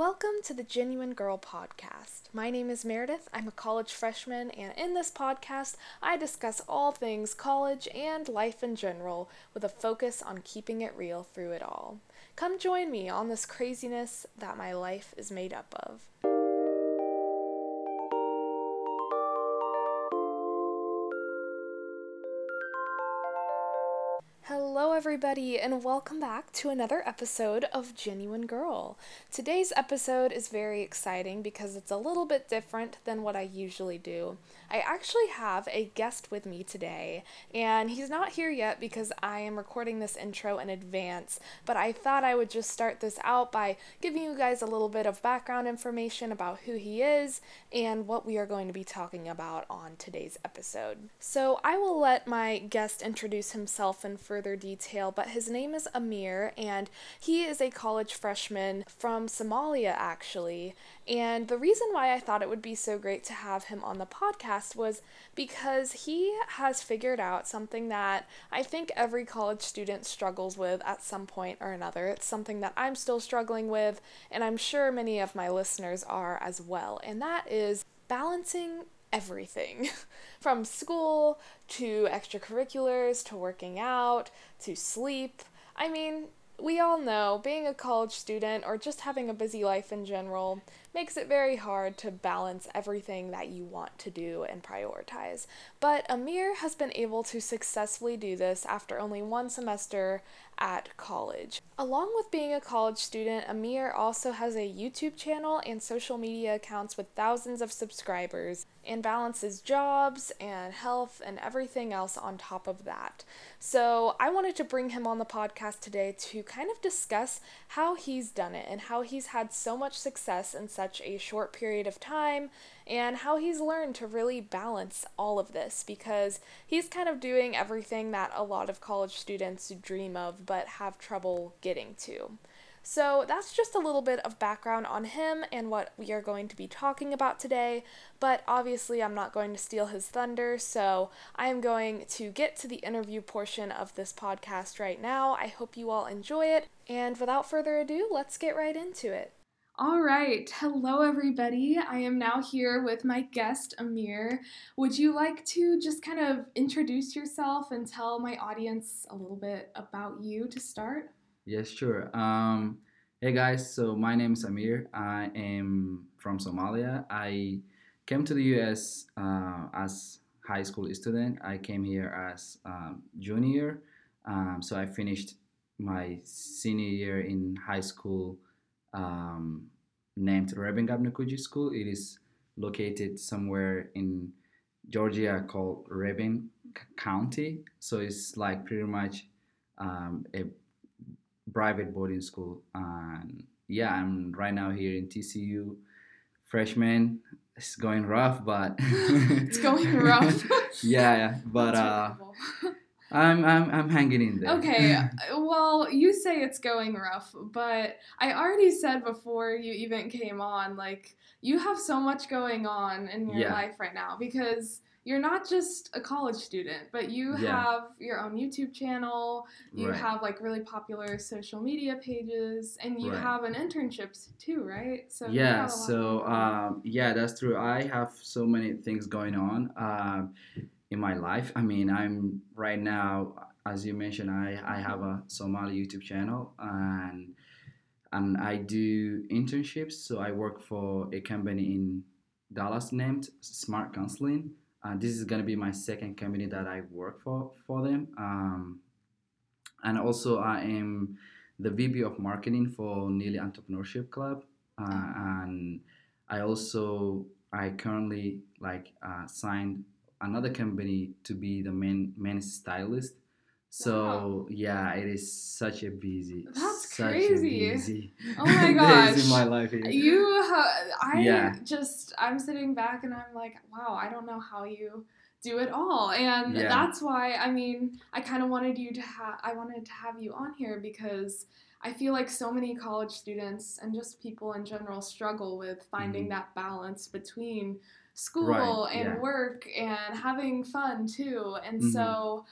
Welcome to the Genuine Girl Podcast. My name is Meredith. I'm a college freshman, and in this podcast, I discuss all things college and life in general with a focus on keeping it real through it all. Come join me on this craziness that my life is made up of. Hello everybody, and welcome back to another episode of Genuine Girl. Today's episode is very exciting because it's a little bit different than what I usually do. I actually have a guest with me today, and he's not here yet because I am recording this intro in advance, but I thought I would just start this out by giving you guys a little bit of background information about who he is and what we are going to be talking about on today's episode. So I will let my guest introduce himself in further detail, but his name is Amir, and he is a college freshman from Somalia, actually. And the reason why I thought it would be so great to have him on the podcast was because he has figured out something that I think every college student struggles with at some point or another. It's something that I'm still struggling with, and I'm sure many of my listeners are as well, and that is balancing everything from school to extracurriculars to working out to sleep. I mean, we all know being a college student or just having a busy life in general makes it very hard to balance everything that you want to do and prioritize. But Amir has been able to successfully do this after only one semester at college. Along with being a college student, Amir also has a YouTube channel and social media accounts with thousands of subscribers and balances jobs and health and everything else on top of that. So I wanted to bring him on the podcast today to kind of discuss how he's done it and how he's had so much success in such a short period of time, and how he's learned to really balance all of this, because he's kind of doing everything that a lot of college students dream of but have trouble getting to. So that's just a little bit of background on him and what we are going to be talking about today, but obviously I'm not going to steal his thunder, so I'm going to get to the interview portion of this podcast right now. I hope you all enjoy it, and without further ado, let's get right into it. All right. Hello, everybody. I am now here with my guest, Amir. Would you like to just kind of introduce yourself and tell my audience a little bit about you to start? Yes, sure. Hey, guys. So my name is Amir. I am from Somalia. I came to the U.S. As a high school student. I came here as a junior. So I finished my senior year in high school named Rebengab Nekuji School. It is located somewhere in Georgia called Rebin County. So it's like pretty much a private boarding school. And yeah, I'm right now here in TCU, freshman. It's going rough, but it's going rough. Yeah, but I'm hanging in there. Okay, well, you say it's going rough, but I already said before you even came on, like, you have so much going on in your life right now, because you're not just a college student, but you have your own YouTube channel, you have, like, really popular social media pages, and you have an internship, too, right? So yeah, so, yeah, that's true. I have so many things going on. In my life. I mean, I'm right now, as you mentioned, I have a Somali YouTube channel, and I do internships. So I work for a company in Dallas named Smart Counseling. This is going to be my second company that I work for them. And also I am the VP of marketing for Neely Entrepreneurship Club. And I currently signed another company to be the main stylist. So yeah, it is such a busy. That's such crazy. A busy, oh my gosh! Days in my life. Here. I'm sitting back and I'm like, wow, I don't know how you do it all, and that's why I kind of wanted to have you on here, because I feel like so many college students and just people in general struggle with finding that balance between school and work and having fun too. And so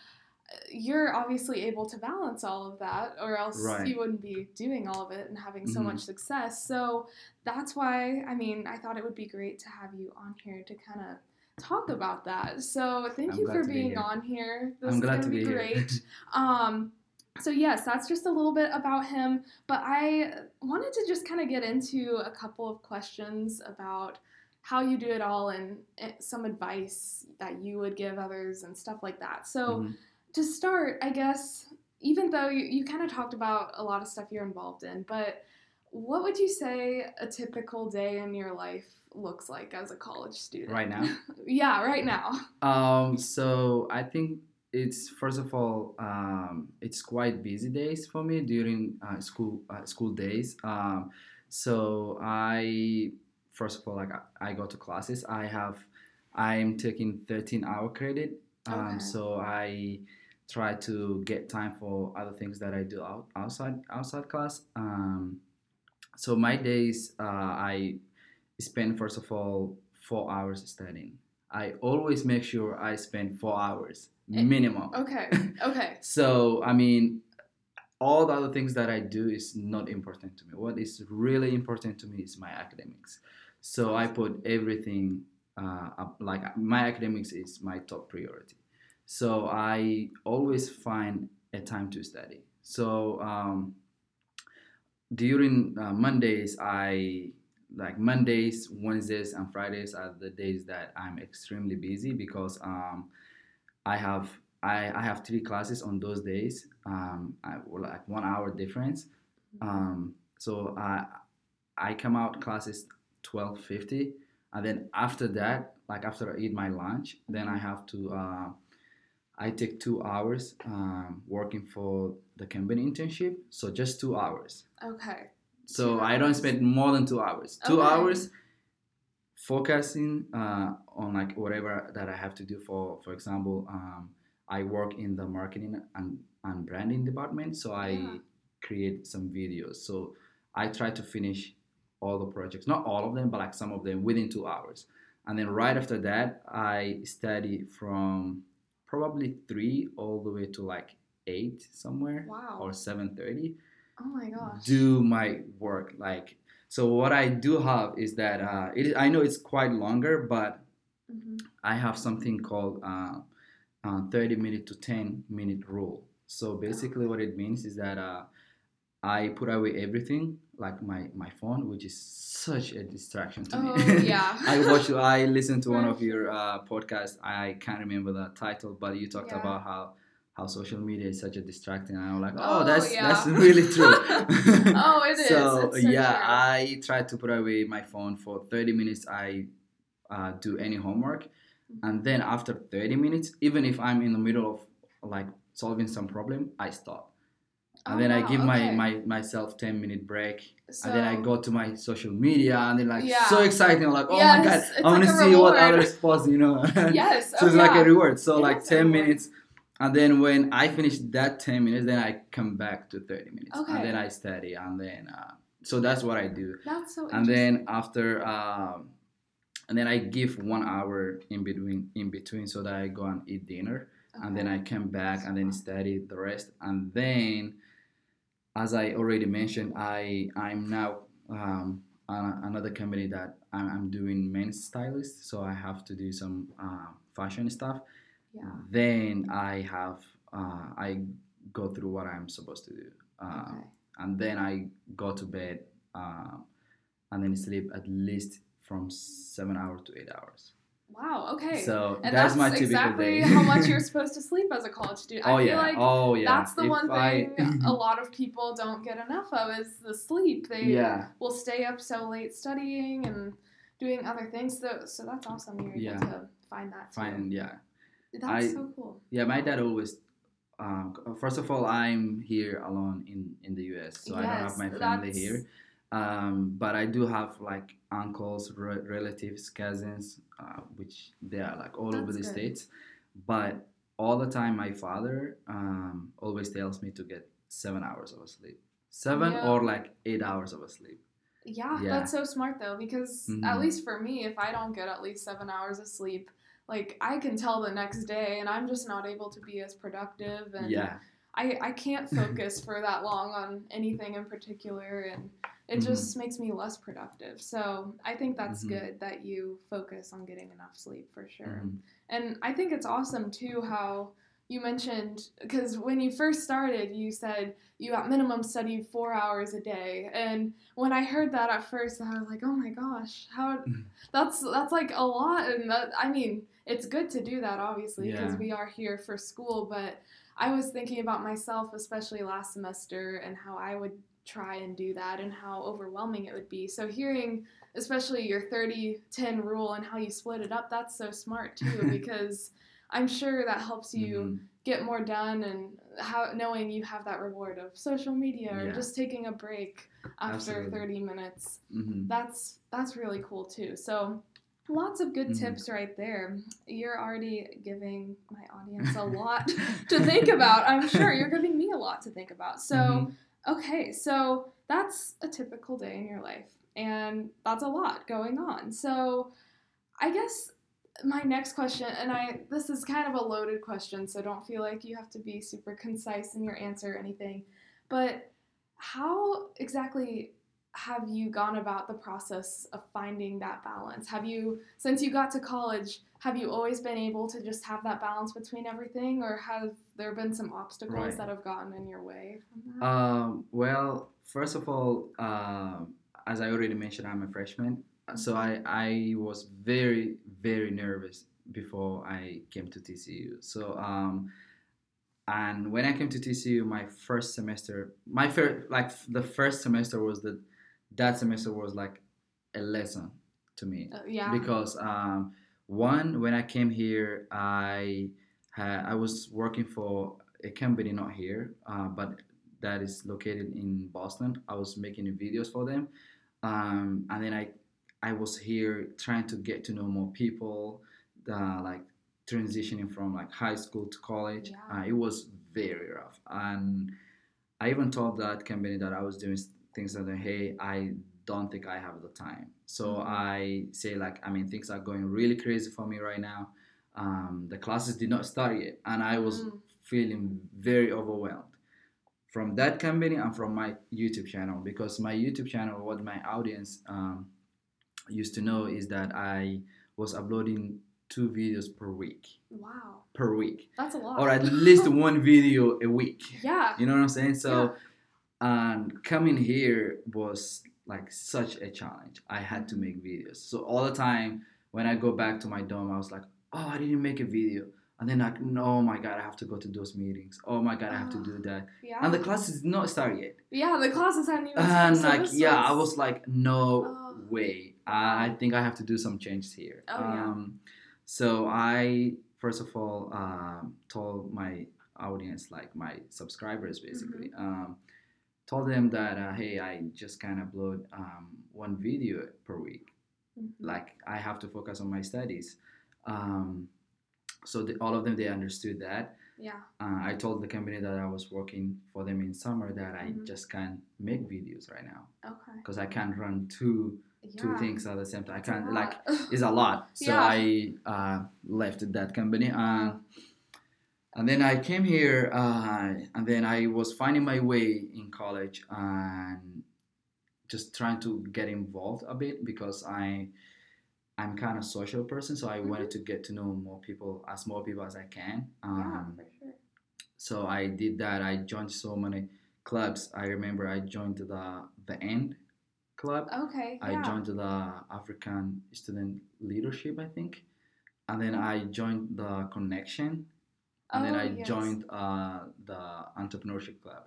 you're obviously able to balance all of that, or else you wouldn't be doing all of it and having so much success. So that's why, I mean, I thought it would be great to have you on here to kind of talk about that. So thank you for being on here. This is going to be great. So yes, that's just a little bit about him, but I wanted to just kind of get into a couple of questions about how you do it all and some advice that you would give others and stuff like that. So to start, I guess, even though you kind of talked about a lot of stuff you're involved in, but what would you say a typical day in your life looks like as a college student? Right now? Yeah, right now. So I think it's, first of all, it's quite busy days for me during school days. So I, first of all, like I go to classes. I'm taking 13-hour credit. So I try to get time for other things that I do outside class. So my days, I spend, first of all, 4 hours studying. I always make sure I spend 4 hours minimum. Okay. So, I mean, all the other things that I do is not important to me. What is really important to me is my academics. So I put everything like my academics is my top priority. So I always find a time to study. So during Mondays, Mondays, Wednesdays, and Fridays are the days that I'm extremely busy because I have 3 classes on those days. Like 1 hour difference. So I come out classes 12:50. And then after that, like after I eat my lunch, then I have to, I take 2 hours working for the company internship. So just 2 hours. Okay. So I don't spend more than 2 hours. 2 hours focusing on like whatever that I have to do. For example, I work in the marketing and branding department. So I create some videos. So I try to finish all the projects, not all of them, but like some of them within 2 hours. And then right after that, I study from probably 3 all the way to like 8 somewhere. Wow. Or 7:30. Oh my gosh. Do my work. Like, so what I do have is that, I know it's quite longer, but I have something called 30-minute to 10-minute rule. So basically what it means is that I put away everything, like my phone, which is such a distraction to me. Yeah. I listened to one of your podcasts. I can't remember the title, but you talked about how social media is such a distraction. And I'm like, that's really true. It is. So I try to put away my phone for 30 minutes. I do any homework. And then after 30 minutes, even if I'm in the middle of like solving some problem, I stop. And then I give myself 10-minute break, so, and then I go to my social media, and then so exciting, I'm like, my God, I want to see reward. What others post, you know? Yes, so it's like a reward. So like 10 minutes, and then when I finish that 10 minutes, then I come back to 30 minutes, and then I study, and then so that's what I do. That's so interesting. And then after, and then I give 1 hour in between, so that I go and eat dinner, and then I come back and then study the rest, and then. As I already mentioned, I'm now another company that I'm doing men's stylist, so I have to do some fashion stuff. Yeah. Then I have I go through what I'm supposed to do, and then I go to bed and then sleep at least from 7 hours to 8 hours. Wow. Okay. So that's my typical day. How much you're supposed to sleep as a college student. That's the one thing a lot of people don't get enough of is the sleep. They will stay up so late studying and doing other things. So that's awesome. You're able to find that too. That's so cool. Yeah, my dad always. First of all, I'm here alone in the U.S., so I don't have my family here. But I do have like uncles, relatives, cousins, which they are like all over the States. But all the time, my father always tells me to get 7 hours of sleep, 7 or like 8 hours of sleep. Yeah, that's so smart though, because at least for me, if I don't get at least 7 hours of sleep, like I can tell the next day and I'm just not able to be as productive, and I can't focus for that long on anything in particular, and it just makes me less productive. So I think that's good that you focus on getting enough sleep for sure. And I think it's awesome too how you mentioned, because when you first started, you said you at minimum studied 4 hours a day. And when I heard that at first, I was like, oh my gosh, how that's like a lot. And that, I mean, it's good to do that, obviously, because we are here for school. But I was thinking about myself, especially last semester, and how I would try and do that and how overwhelming it would be. So hearing especially your 30-10 rule and how you split it up, that's so smart too, because I'm sure that helps you get more done, and how knowing you have that reward of social media or just taking a break after 30 minutes. That's really cool too. So lots of good tips right there. You're already giving my audience a lot to think about. I'm sure you're giving me a lot to think about. So okay, so that's a typical day in your life, and that's a lot going on. So I guess my next question, and this is kind of a loaded question, so don't feel like you have to be super concise in your answer or anything, but how exactly have you gone about the process of finding that balance? Have you, since you got to college, have you always been able to just have that balance between everything, or have there been some obstacles that have gotten in your way from that? Well, first of all, as I already mentioned, I'm a freshman. So I was very, very nervous before I came to TCU. So, and when I came to TCU, my first semester was that semester was like a lesson to me. Because one, when I came here, I was working for a company not here, but that is located in Boston. I was making videos for them, and then I was here trying to get to know more people, like transitioning from like high school to college. It was very rough, and I even told that company that I was doing things like, hey, I don't think I have the time. So I say like, I mean, things are going really crazy for me right now. The classes did not start yet, and I was feeling very overwhelmed from that company and from my YouTube channel, because my YouTube channel, what my audience used to know, is that I was uploading 2 videos per week. Wow. Per week. That's a lot. Or at least 1 video a week. Yeah. You know what I'm saying? So, and coming here was like such a challenge. I had to make videos. So all the time when I go back to my dorm, I was like, oh, I didn't make a video. And then like, oh my God, I have to go to those meetings. Oh my God, I have to do that. Yeah. And the class is not started yet. Yeah, the classes hadn't even started. And like, I was like, no way. I think I have to do some changes here. So I, first of all, told my audience, like my subscribers, basically, told them that, hey, I just can upload 1 video per week. Like, I have to focus on my studies. So all of them, they understood that. Yeah. I told the company that I was working for them in summer that I just can't make videos right now. Okay. Because I can't run 2 things at the same time. I can't, like, it's a lot. So I left that company. And then I came here, and then I was finding my way in college and just trying to get involved a bit, because I'm kind of social person, so I wanted to get to know more people as I can. Yeah, for sure. So I did that. I joined so many clubs. I remember I joined the End Club. Okay. I joined the African Student Leadership, I think, and then I joined the Connection, and then I joined the Entrepreneurship Club.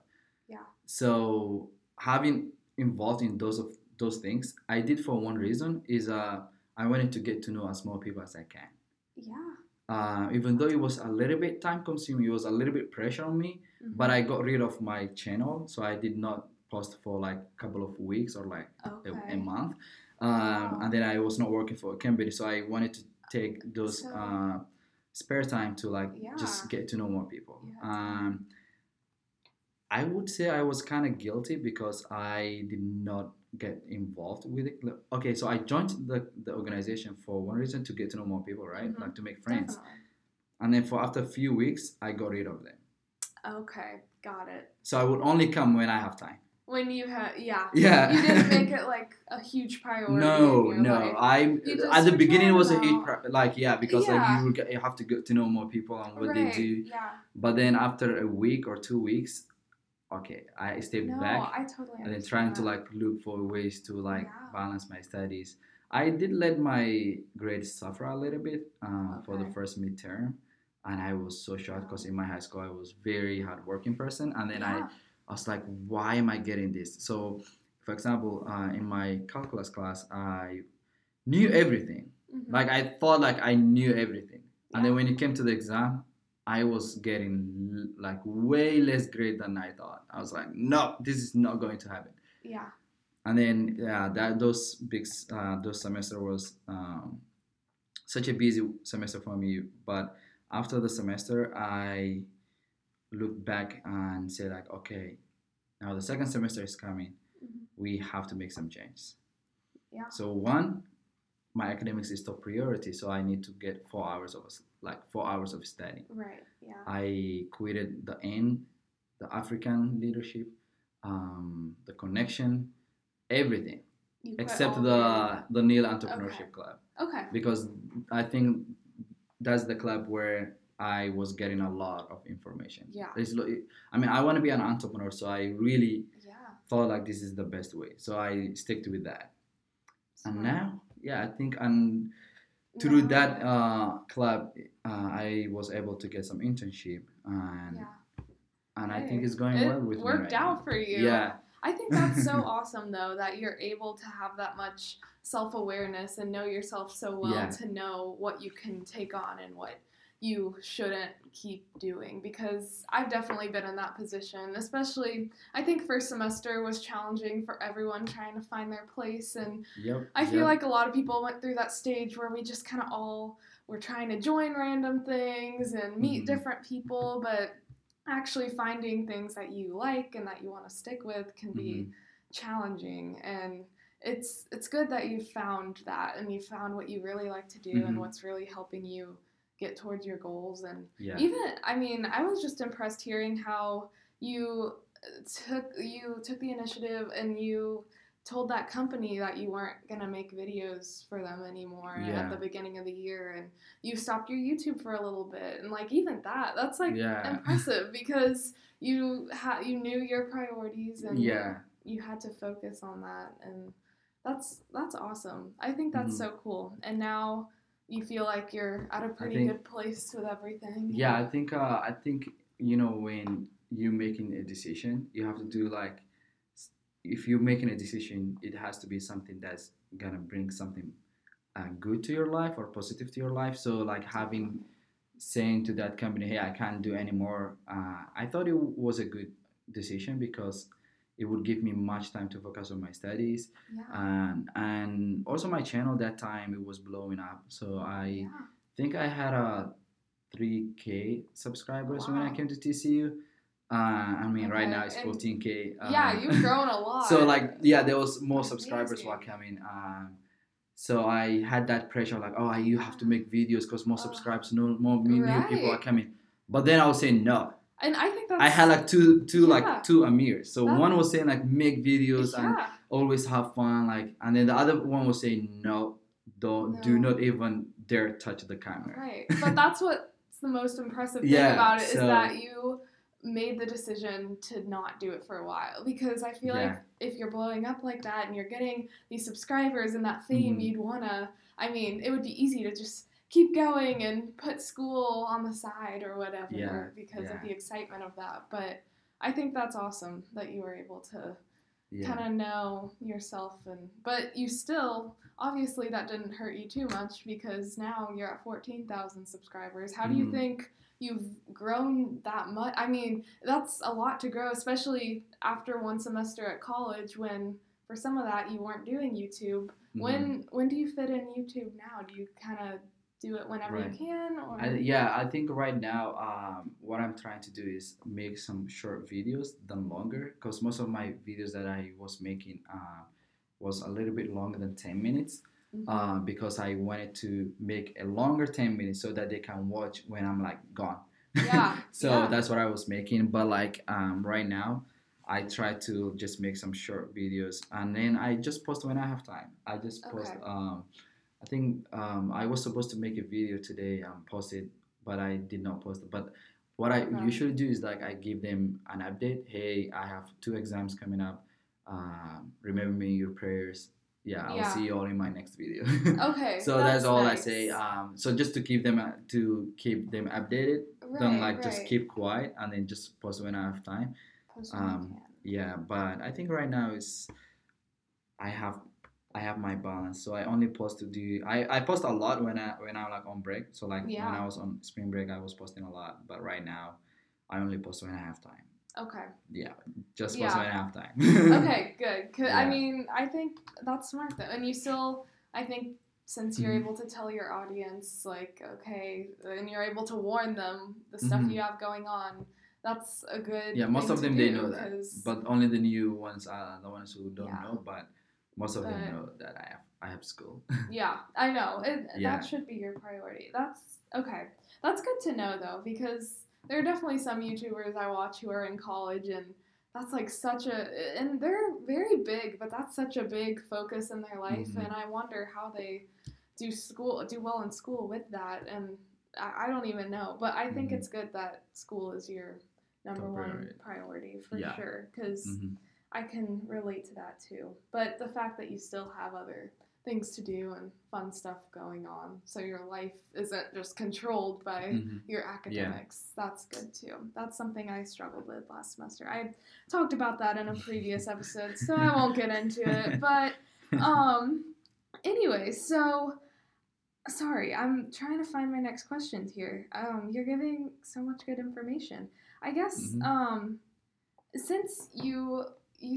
Yeah. So having involved in those things, I did for one reason is I wanted to get to know as more people as I can. Yeah. Even though it was a little bit time consuming, it was a little bit pressure on me, but I got rid of my channel. So I did not post for like a couple of weeks or like a month. And then I was not working for a company. So I wanted to take those spare time to like just get to know more people. Yeah. I would say I was kind of guilty because I did not get involved with it. Okay, so I joined the organization for one reason, to get to know more people, right? Mm-hmm. Like to make friends. Definitely. And then for after a few weeks, I got rid of them. Okay, got it. So I would only come when I have time. When you have, yeah. Yeah. You didn't make it like a huge priority. No. At the beginning it was a huge priority. Like, yeah, because you have to get to know more people and what they do. Yeah. But then after a week or 2 weeks, okay, I stepped back. I totally understand. And then trying to like look for ways to like balance my studies. I did let my grades suffer a little bit for the first midterm. And I was so shocked because in my high school I was very hardworking person, and then I was like, why am I getting this? So, for example, in my calculus class, I knew everything. Mm-hmm. Like I thought like I knew everything, and then when it came to the exam, I was getting like way less grade than I thought. I was like, no, this is not going to happen. Yeah. And then those semester was such a busy semester for me, but after the semester, I looked back and said, like, okay, now the second semester is coming. Mm-hmm. We have to make some changes. Yeah. So one, my academics is top priority, so I need to get 4 hours of study. Right. Yeah. I quitted the African leadership, the connection, everything, except the Neely Entrepreneurship Club. Okay. Because I think that's the club where I was getting a lot of information. Yeah. I mean, I want to be an entrepreneur, so I really thought like this is the best way. So I stick with that. Smart. And now, I think through that club, I was able to get some internship. And I think it's going well with me. It worked out for you. Yeah. I think that's so awesome, though, that you're able to have that much self-awareness and know yourself so well to know what you can take on and what you shouldn't keep doing. Because I've definitely been in that position, especially I think first semester was challenging for everyone trying to find their place. And I feel like a lot of people went through that stage where we just kind of all were trying to join random things and meet different people, but actually finding things that you like and that you want to stick with can be challenging, and it's good that you found that and you found what you really like to do and what's really helping you get towards your goals. And even, I mean, I was just impressed hearing how you took the initiative and you told that company that you weren't going to make videos for them anymore at the beginning of the year, and you stopped your YouTube for a little bit. And like, even that's like impressive because you knew your priorities and you had to focus on that. And that's awesome. I think that's so cool. And now you feel like you're at a good place with everything. Yeah. I think, you know, when you're making a decision, you have to do like, if you're making a decision, it has to be something that's going to bring something good to your life or positive to your life. So like saying to that company, hey, I can't do anymore. I thought it was a good decision because it would give me much time to focus on my studies. Yeah. And also my channel that time, it was blowing up. So I think I had 3,000 subscribers when I came to TCU. I mean, right now it's 14,000. You've grown a lot. So like, there was more subscribers were coming. So I had that pressure, like, oh, you have to make videos because more subscribers, new people are coming. But then I was saying no. And I think I had like two Amirs. So one was saying like, make videos and always have fun, like, and then the other one was saying no, do not even dare touch the camera. Right, but that's what's the most impressive thing about it is that you made the decision to not do it for a while, because I feel like if you're blowing up like that and you're getting these subscribers and that fame, you'd wanna, I mean, it would be easy to just keep going and put school on the side or whatever because of the excitement of that. But I think that's awesome that you were able to kind of know yourself, but you still, obviously that didn't hurt you too much because now you're at 14,000 subscribers. How do you think you've grown that much? I mean, that's a lot to grow, especially after one semester at college when, for some of that, you weren't doing YouTube. When do you fit in YouTube now? Do you kind of do it whenever you can? Or? I think right now what I'm trying to do is make some short videos than longer, because most of my videos that I was making was a little bit longer than 10 minutes because I wanted to make a longer 10 minutes so that they can watch when I'm like gone. Yeah. That's what I was making. But like right now, I try to just make some short videos, and then I just post when I have time. I just post. I think I was supposed to make a video today and post it, but I did not post it. But what I usually do is like I give them an update. Hey, I have 2 exams coming up. Remember me in your prayers. Yeah, I'll see you all in my next video. Okay. So that's all nice. I say. So just to keep them updated. Don't just keep quiet and then just post when I have time. But I think right now is I have my balance, so I only post to do. I post a lot when I'm like on break. So like when I was on spring break, I was posting a lot. But right now, I only post when I have time. Okay. Yeah, just post when I have time. Okay, good. Yeah. I mean, I think that's smart though, and you still, I think, since you're able to tell your audience like, okay, and you're able to warn them the stuff you have going on. That's a good. Yeah, most of them they know that, but only the new ones are the ones who don't know. But most of them know that I have school. Yeah, I know. That should be your priority. That's okay. That's good to know though, because there are definitely some YouTubers I watch who are in college, and that's like and they're very big, but that's such a big focus in their life, and I wonder how they do well in school with that, and I don't even know, but I think it's good that school is your number one priority for sure, because I can relate to that too. But the fact that you still have other things to do and fun stuff going on, so your life isn't just controlled by your academics, that's good too. That's something I struggled with last semester. I talked about that in a previous episode, so I won't get into it. But anyway, so... Sorry, I'm trying to find my next questions here. You're giving so much good information. I guess since you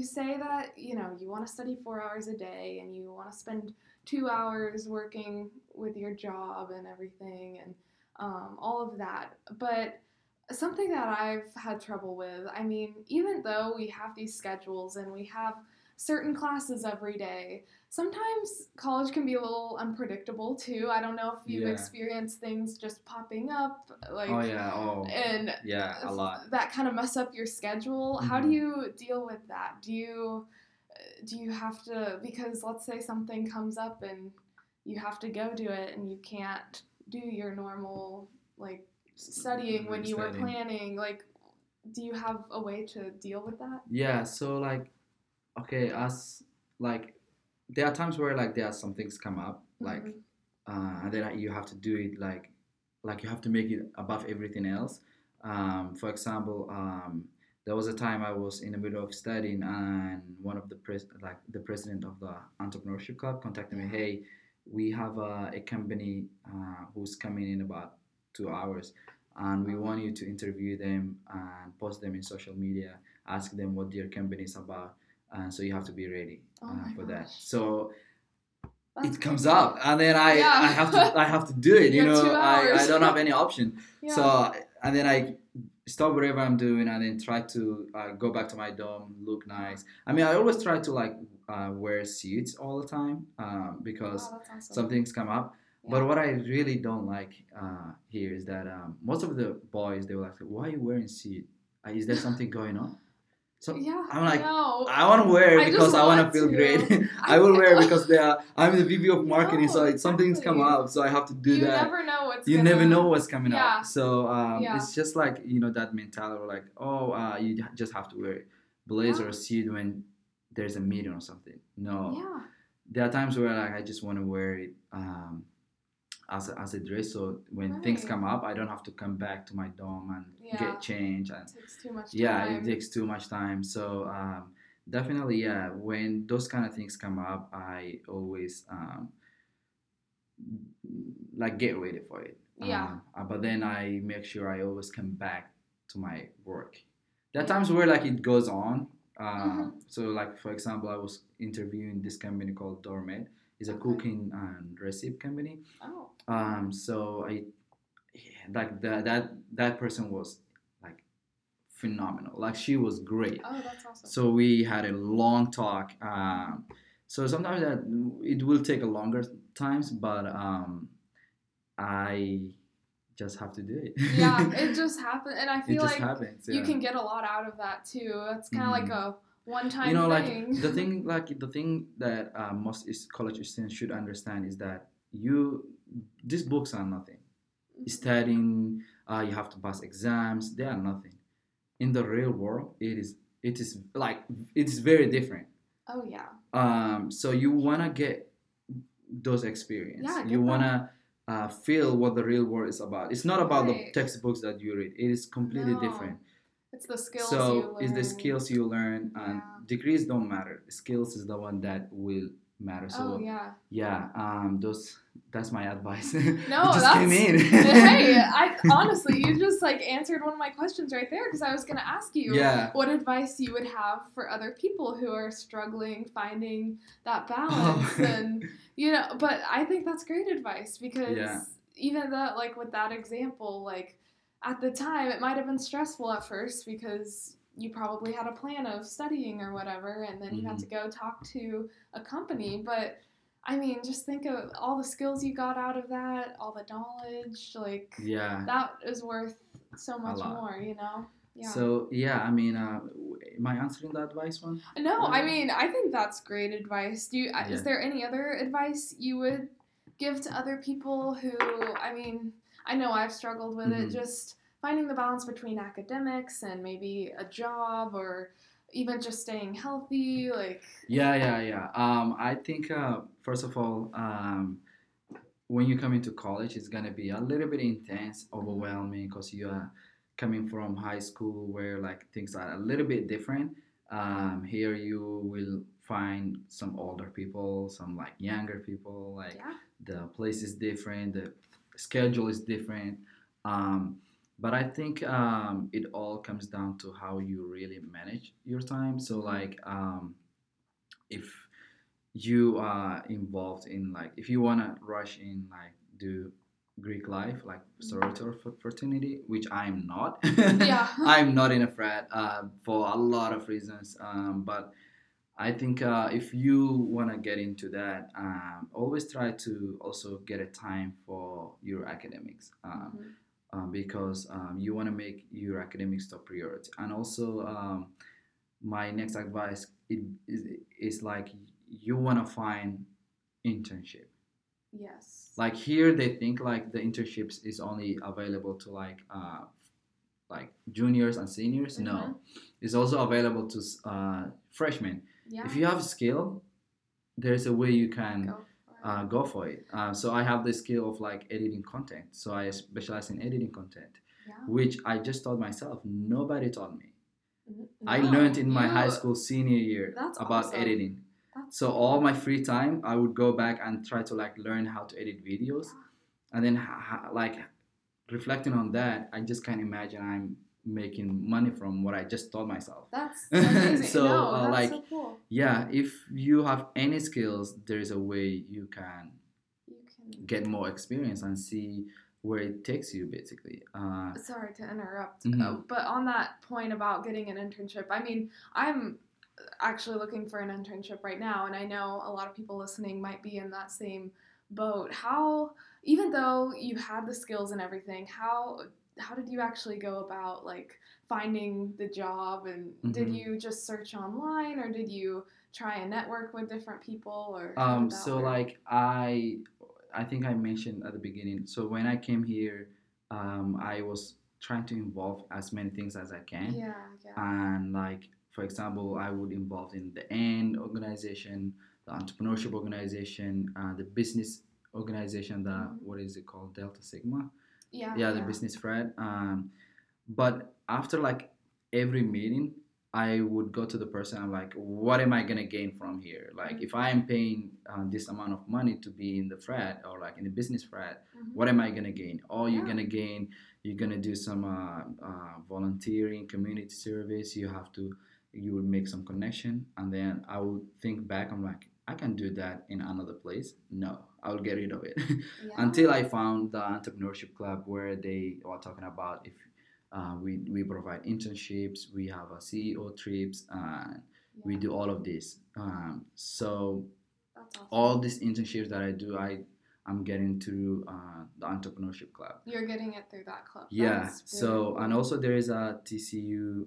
say that, you know, you want to study 4 hours a day and you want to spend 2 hours working with your job and everything and all of that, but something that I've had trouble with, I mean, even though we have these schedules and we have certain classes every day, sometimes college can be a little unpredictable too. I don't know if you've experienced things just popping up, like a lot that kind of mess up your schedule. How do you deal with that? Do you have to, because let's say something comes up and you have to go do it and you can't do your normal like studying when you were planning, like do you have a way to deal with that? Yeah, so like okay, as like there are times where like there are some things come up, like and then you have to do it like you have to make it above everything else. For example, there was a time I was in the middle of studying, and one of the president of the entrepreneurship club contacted me. Hey, we have a company who's coming in about 2 hours, and we want you to interview them and post them in social media. Ask them what their company is about. So you have to be ready for that. So that's it comes crazy. Up, and then I have to do it. You know, I don't have any option. Yeah. So and then I stop whatever I'm doing, and then try to go back to my dorm, look nice. I mean, I always try to like wear suits all the time because some things come up. Yeah. But what I really don't like here is that most of the boys, they were like, "Why are you wearing suit? Is there something going on?" So I'm like, I want to wear it because I want to feel great. I will wear it because I'm the VP of marketing, so something's come up, so I have to do that. You never know what's coming up. So it's just like, you know, that mentality, like, you just have to wear blazer or suit when there's a meeting or something. No. Yeah. There are times where like I just want to wear it as a dress, so when things come up, I don't have to come back to my dorm and get changed. And it takes too much time. Yeah, it takes too much time. So definitely, when those kind of things come up, I always like get ready for it. Yeah. But then I make sure I always come back to my work. There are times where like it goes on. So like for example, I was interviewing this company called Dormed. It's a cooking and recipe company. So I, like that person was like phenomenal. Like she was great. Oh, that's awesome. So we had a long talk. So sometimes it will take a longer times, but I just have to do it. Yeah, it just happens, and I feel like happens, yeah. You can get a lot out of that too. It's kind of like a one-time thing. Like the thing that most college students should understand is that these books are nothing. Studying, you have to pass exams. They are nothing. In the real world, it is like it's very different. Oh yeah. So you wanna get those experience. Yeah, you wanna feel what the real world is about. It's not about the textbooks that you read. It is completely different. It's the skills you learn. It's the skills you learn, and degrees don't matter. Skills is the one that will matter. So that's my advice. No, came in. Hey, I honestly, you just like answered one of my questions right there, because I was going to ask you what advice you would have for other people who are struggling finding that balance, and but I think that's great advice, because even that, like with that example, like at the time it might have been stressful at first because you probably had a plan of studying or whatever, and then you had to go talk to a company. But, I mean, just think of all the skills you got out of that, all the knowledge, like, that is worth so much more, Yeah. So, I mean, am I answering the advice one? No, I mean, I think that's great advice. Is there any other advice you would give to other people who, I mean, I know I've struggled with it, just finding the balance between academics and maybe a job, or even just staying healthy, like... Yeah. I think, first of all, when you come into college, it's going to be a little bit intense, overwhelming, because you are coming from high school where, like, things are a little bit different. Here you will find some older people, some, like, younger people. Like, the place is different, the schedule is different. But I think it all comes down to how you really manage your time. So, like, if you are involved in, like, if you want to rush in, like, do Greek life, like, sorority or fraternity, which I'm not. I'm not in a frat for a lot of reasons. But I think if you want to get into that, always try to also get a time for your academics. Because you want to make your academics top priority. And also, my next advice is like, you want to find internship. Yes. Like, here they think like the internships is only available to like juniors and seniors. No, it's also available to freshmen. Yeah. If you have skill, there's a way you can... go for it. So I have the skill of like editing content. So I specialize in editing content, which I just taught myself. Nobody taught me. No, I learned in my high school senior year about editing. So all my free time, I would go back and try to like learn how to edit videos. And then like reflecting on that, I just can't imagine I'm making money from what I just taught myself. That's amazing. That's like, so cool. If you have any skills, there is a way you can get more experience and see where it takes you, basically. Sorry to interrupt, but on that point about getting an internship, I mean, I'm actually looking for an internship right now, and I know a lot of people listening might be in that same boat. How, even though you had the skills and everything, how did you actually go about like finding the job, and did you just search online, or did you try and network with different people, or like I think I mentioned at the beginning, so when I came here, I was trying to involve as many things as I can, and like, for example, I would involve in the AND organization, the entrepreneurship organization, the business organization, the what is it called, Delta Sigma. The business frat. But after like every meeting, I would go to the person. I'm like, what am I gonna gain from here? Like, if I am paying this amount of money to be in the frat or like in the business frat, what am I gonna gain? All you're gonna gain, you're gonna do some volunteering, community service. You would make some connection, and then I would think back. I'm like, I can do that in another place. No, I'll get rid of it. Yeah. Until I found the Entrepreneurship Club, where they were talking about if we provide internships, we have a CEO trips, and we do all of this. So that's awesome. All these internships that I do, I'm getting through the Entrepreneurship Club. You're getting it through that club. Yeah. So, and also there is a TCU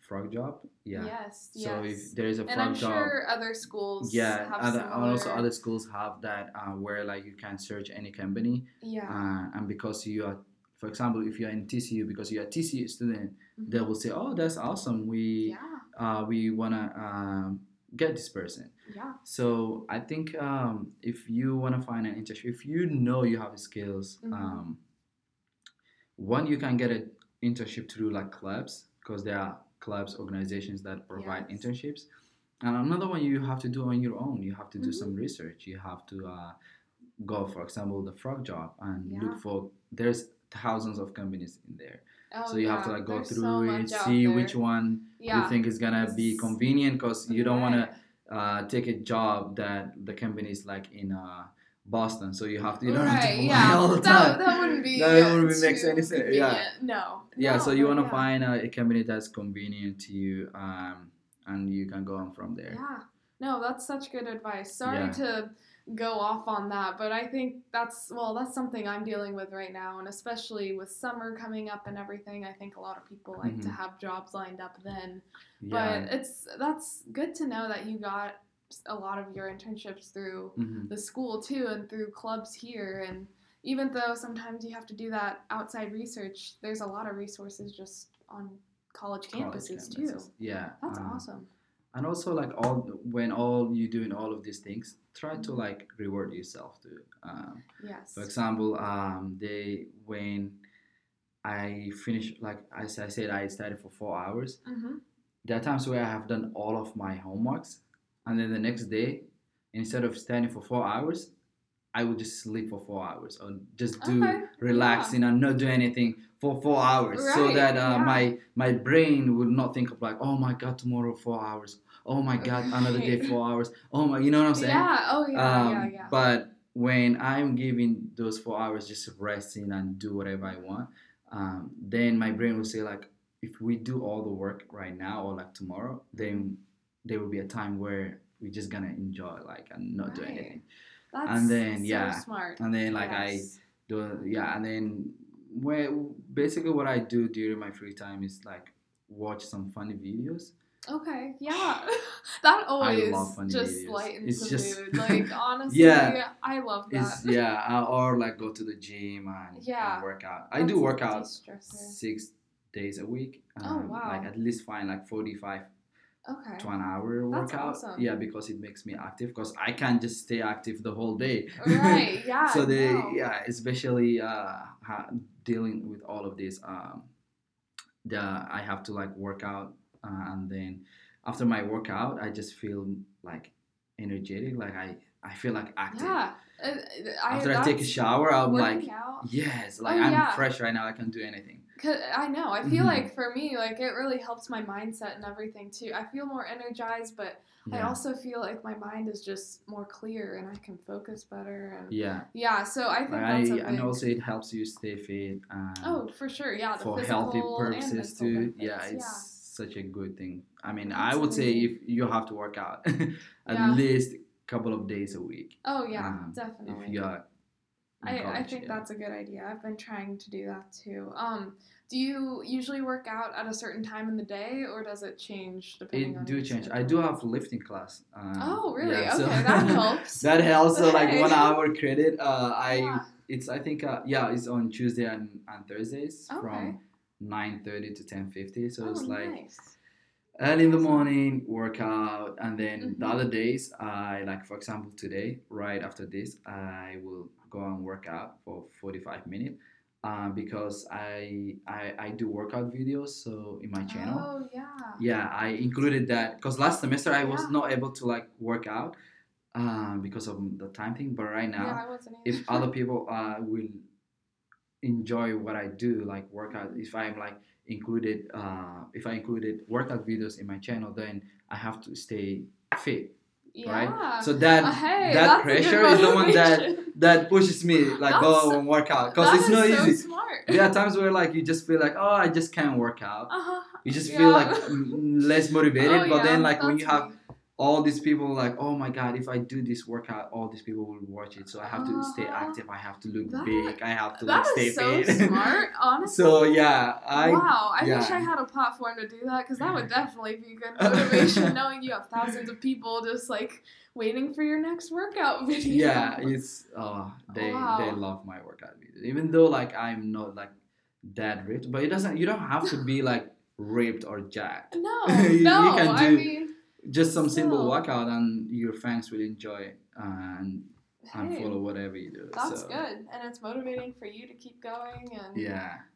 Frog Job. Yeah. Yes. So if there is a Frog Job. And I'm sure other schools have similar. Yeah. Also other schools have that where like you can search any company. Yeah. And because you are, for example, if you're in TCU, because you're a TCU student, they will say, oh, that's awesome. We want to get this person. Yeah. So I think if you want to find an internship, if you know you have skills, one, you can get an internship through like clubs, because there are clubs, organizations that provide internships. And another one you have to do on your own. You have to do some research. You have to go, for example, the Frog Job and look for, there's thousands of companies in there. So you have to like go there's through it, so see which one you think is gonna be convenient, because you don't want to take a job that the company is like in Boston. So you have to, you don't have to fly all the time. That wouldn't be makes any sense. Yeah. No. Yeah. So you want to find a company that's convenient to you, and you can go on from there. Yeah. No, that's such good advice. Sorry to go off on that, but I think that's something I'm dealing with right now, and especially with summer coming up and everything, I think a lot of people like to have jobs lined up then. But that's good to know that you got a lot of your internships through the school too, and through clubs here. And even though sometimes you have to do that outside research, there's a lot of resources just on college campuses too. Yeah, that's awesome. And also, like when you doing all of these things, try to like reward yourself too. For example, when I finished, like as I said, I studied for 4 hours. There are times where I have done all of my homeworks, and then the next day, instead of studying for 4 hours, I would just sleep for 4 hours or just do relaxing and not do anything for 4 hours, so that my brain would not think of like, oh my God, tomorrow 4 hours. Oh my God, another day 4 hours. Oh my, you know what I'm saying? Yeah. Oh yeah. Yeah. But when I'm giving those 4 hours just resting and do whatever I want, then my brain will say like, if we do all the work right now or like tomorrow, then there will be a time where we're just gonna enjoy like and not do anything. That's and then so smart. And then like I do and then where basically what I do during my free time is like watch some funny videos. Okay, yeah. That always just videos. Lightens the mood. Like, honestly, I love that. Or like go to the gym and work out. I do work out 6 days a week. Like at least find like 45 to an hour workout. Awesome. Yeah, because it makes me active, because I can't just stay active the whole day. Right, yeah. So especially dealing with all of this, I have to like work out. And then after my workout, I just feel like energetic, like I feel like active. Yeah. After I take a shower, I'm like, I'm fresh right now. I can do anything. Cause I know. I feel like for me, like it really helps my mindset and everything too. I feel more energized, but I also feel like my mind is just more clear and I can focus better. And so I think that's something. And also it helps you stay fit. For sure. Yeah. For healthy purposes too. Benefits. Yeah. It's such a good thing. I mean, absolutely. I would say if you have to work out at least a couple of days a week. Oh yeah, definitely. If you're in college, I think that's a good idea. I've been trying to do that too. Do you usually work out at a certain time in the day, or does it change depending on your schedule? I do have lifting class. Oh really? Yeah, okay, so that helps. That helps. So like 1 hour credit. It's on Tuesday and Thursdays from 9:30 to 10:50, so it's like early in the morning workout, and then the other days I like, for example, today right after this I will go and work out for 45 minutes, because I do workout videos so in my channel. I included that because last semester I was not able to like work out because of the time thing, but right now if other people will enjoy what I do, like workout, if I'm like included if I included workout videos in my channel, then I have to stay fit Yeah. Right? So that pressure is the one that pushes me, like, go and work out. Because it's not easy. Smart. There are times where, like, you just feel like, oh, I just can't work out. Uh-huh. You just feel, like, less motivated. But then, like, when you have all these people, like, oh, my God, if I do this workout, all these people will watch it. So I have to stay active. I have to look big. I have to stay fit. That is so smart, honestly. So, yeah. I wish I had a platform to do that, because that would definitely be good motivation, knowing you have thousands of people just, like, waiting for your next workout video. Yeah, it's, they love my workout videos. Even though, like, I'm not, like, that ripped. But you don't have to be, like, ripped or jacked. No, you can do, I mean, just some simple workout, and your fans will enjoy it and follow whatever you do. That's good. And it's motivating for you to keep going. And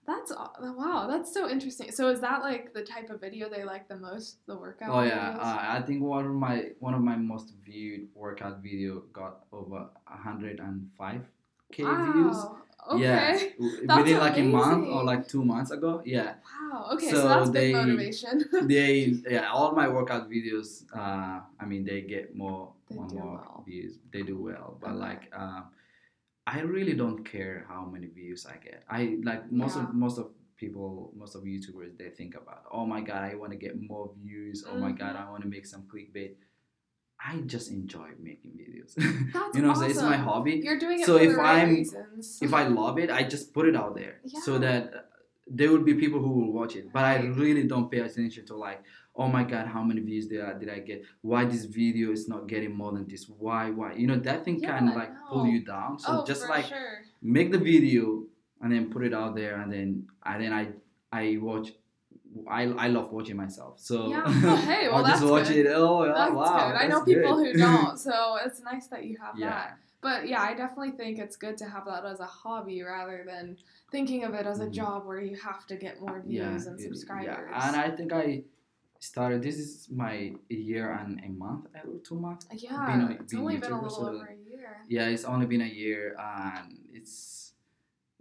that's so interesting. So is that, like, the type of video they like the most, the workout videos? I think one of my most viewed workout video got over 105,000 views. Okay. Yeah, within like a month or like 2 months ago. Yeah. Wow. Okay, so that's big motivation. All my workout videos. I mean, they get more views. They do well, but like, I really don't care how many views I get. I like most of people, most of YouTubers, they think about, oh my God, I want to get more views. Oh my God, I want to make some clickbait. I just enjoy making videos. That's you know, awesome. So it's my hobby. You're doing it so for the right reasons. If I love it, I just put it out there so that there would be people who will watch it. But I really don't pay attention to, like, oh my God, how many views did I get? Why this video is not getting more than this? Why? You know, that thing can like pull you down. So just like make the video and then put it out there, and then I watch. I love watching myself, so I'll just watch it. That's wow, good. I know people who don't, so it's nice that you have that. But yeah, I definitely think it's good to have that as a hobby rather than thinking of it as a job where you have to get more views and subscribers. Yeah, and I think I started. This is my year and a month, 2 months. Yeah, it's only been a little over a year. Yeah, it's only been a year, and it's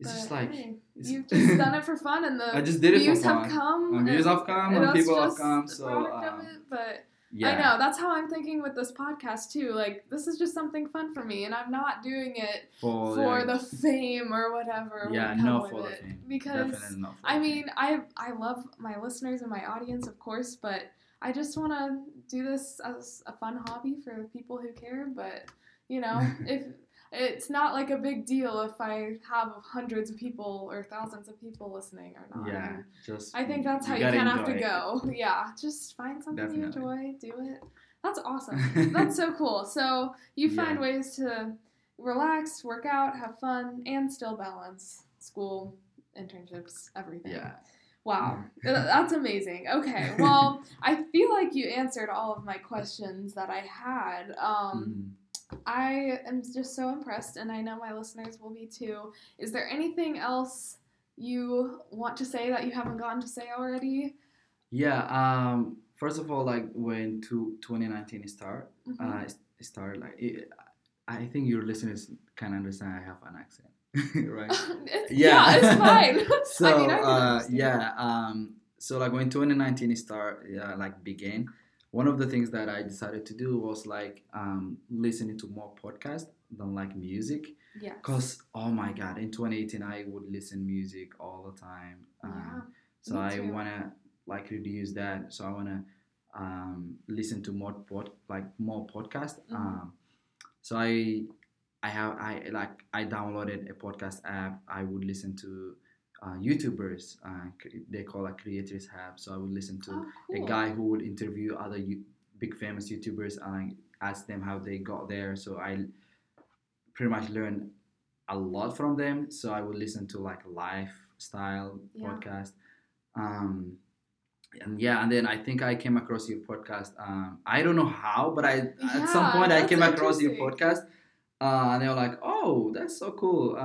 just like... Hey, you've just done it for fun, and the views have come. And views have come, and people have come. So, of it, but I know, that's how I'm thinking with this podcast, too. Like, this is just something fun for me, and I'm not doing it for the fame or whatever. Yeah, not for the fame. Because, I mean, I love my listeners and my audience, of course, but I just want to do this as a fun hobby for people who care. But, you know, if... It's not like a big deal if I have hundreds of people or thousands of people listening or not. Yeah, just I think that's how you kind of have to go. Yeah, just find something you enjoy, do it. That's awesome. That's so cool. So you find ways to relax, work out, have fun, and still balance school, internships, everything. Yeah. Wow, that's amazing. Okay, well, I feel like you answered all of my questions that I had. I am just so impressed, and I know my listeners will be too. Is there anything else you want to say that you haven't gotten to say already? Yeah. First of all, like when 2019 started, I think your listeners can understand I have an accent, right? It's fine. So I mean, so like when 2019 started, began. One of the things that I decided to do was like listening to more podcasts than like music. Yeah. Because oh my God, in 2018 I would listen music all the time. So I wanna like reduce that. So I wanna listen to more podcasts. Mm-hmm. So I downloaded a podcast app. I would listen to YouTubers, they call it creators hub. So I would listen to a guy who would interview other big famous YouTubers and ask them how they got there. So I pretty much learned a lot from them. So I would listen to like lifestyle podcast. And then I think I came across your podcast. I don't know how, but at some point I came across your podcast and they were like, oh, that's so cool.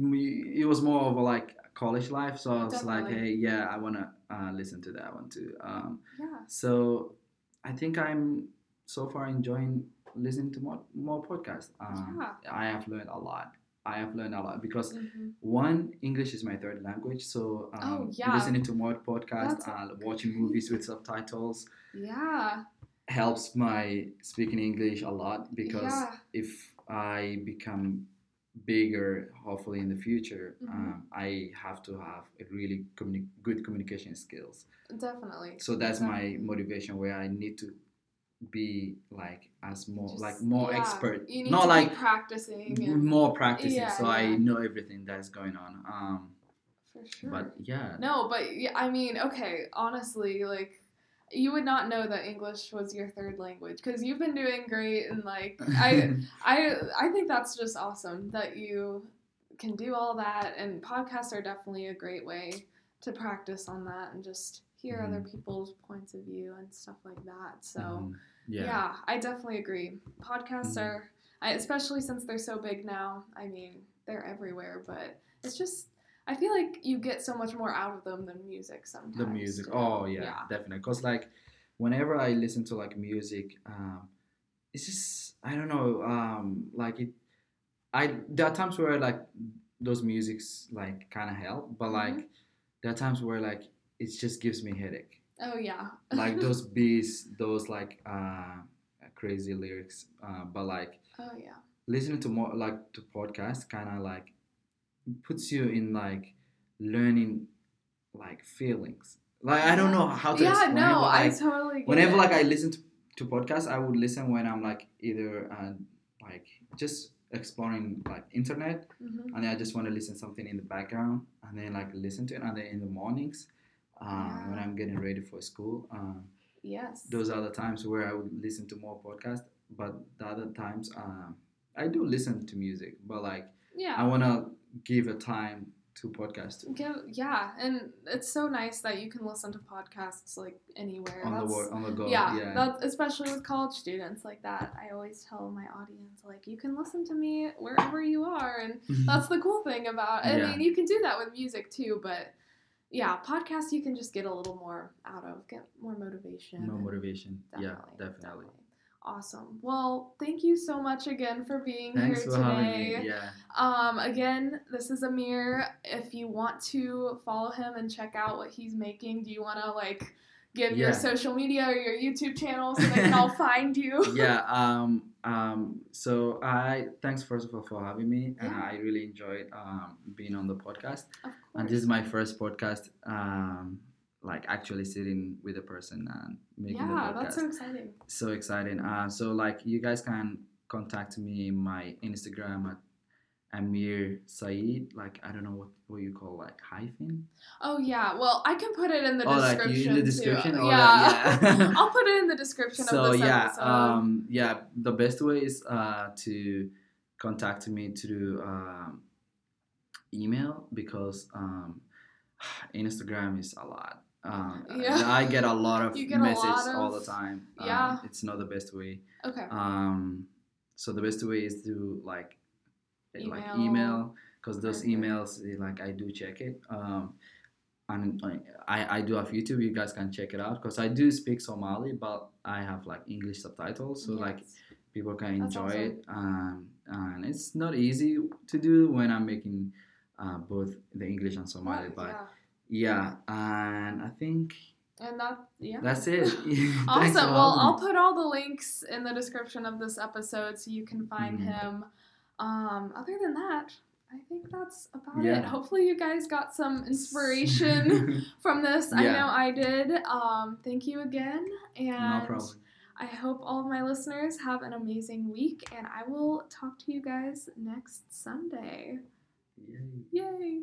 It was more of a, like, college life, so I was like, hey, I want to listen to that one too. So I think I'm so far enjoying listening to more podcasts. I have learned a lot. Because one, English is my third language, so listening to more podcasts, watching movies with subtitles. Yeah. helps my speaking English a lot, because if I become bigger, hopefully in the future, I have to have a really good communication skills. Definitely. So that's my motivation, where I need to be like as more expert. You need not to like practicing. More practicing, I know everything that's going on. For sure. But yeah. No, but I mean, okay. Honestly, like, you would not know that English was your third language, because you've been doing great, and like I think that's just awesome that you can do all that, and podcasts are definitely a great way to practice on that and just hear other people's points of view and stuff like that. So yeah, I definitely agree. Podcasts are, especially since they're so big now, I mean, they're everywhere, but it's just, I feel like you get so much more out of them than music sometimes. The music, definitely. Because like, whenever I listen to like music, it's just, I don't know, like it. There are times where like those musics like kind of help, but like there are times where like it just gives me headache. Oh yeah. Like those beats, those like crazy lyrics, but like. Oh yeah. Listening to more like to podcasts, kind of like, puts you in like learning like feelings, like I don't know how to explain, but like, I totally get whenever it. Like I listen to podcasts, I would listen when I'm like either like just exploring like internet, and then I just want to listen something in the background, and then like listen to it, and then in the mornings when I'm getting ready for school, those are the times where I would listen to more podcasts. But the other times I do listen to music, but like I want to give a time to podcasts. And it's so nice that you can listen to podcasts like anywhere on the go. Yeah. That's, especially with college students like that. I always tell my audience, like, you can listen to me wherever you are, and that's the cool thing about. I mean, you can do that with music too, but podcasts you can just get a little more out of, get more motivation. More motivation. Definitely. Awesome. Well, thank you so much again for being here today. Having me. Yeah. Again, this is Amir. If you want to follow him and check out what he's making, do you want to like give your social media or your YouTube channel so they can all find you? So thanks first of all for having me. I really enjoyed being on the podcast. Of course. And this is my first podcast. Like actually sitting with a person and making the podcast. Yeah, that's so exciting. So exciting. So like you guys can contact me in my Instagram at Amir Saeed. Like I don't know what you call like hyphen. Oh yeah, well I can put it in the description. Like, you in the description too. I'll put it in the description of this episode. The best way is to contact me through email, because Instagram is a lot. I get a lot of messages all the time. It's not the best way. Okay. So the best way is to like email, because those emails, like I do check it. And I do have YouTube. You guys can check it out, because I do speak Somali, but I have like English subtitles, so like people can enjoy it. And it's not easy to do when I'm making both the English and Somali, but and I think that's it. Awesome. Well, I'll put all the links in the description of this episode so you can find him. Other than that, I think that's about it. Hopefully you guys got some inspiration from this. I know I did. Thank you again, and no problem. I hope all of my listeners have an amazing week, and I will talk to you guys next Sunday. Yay.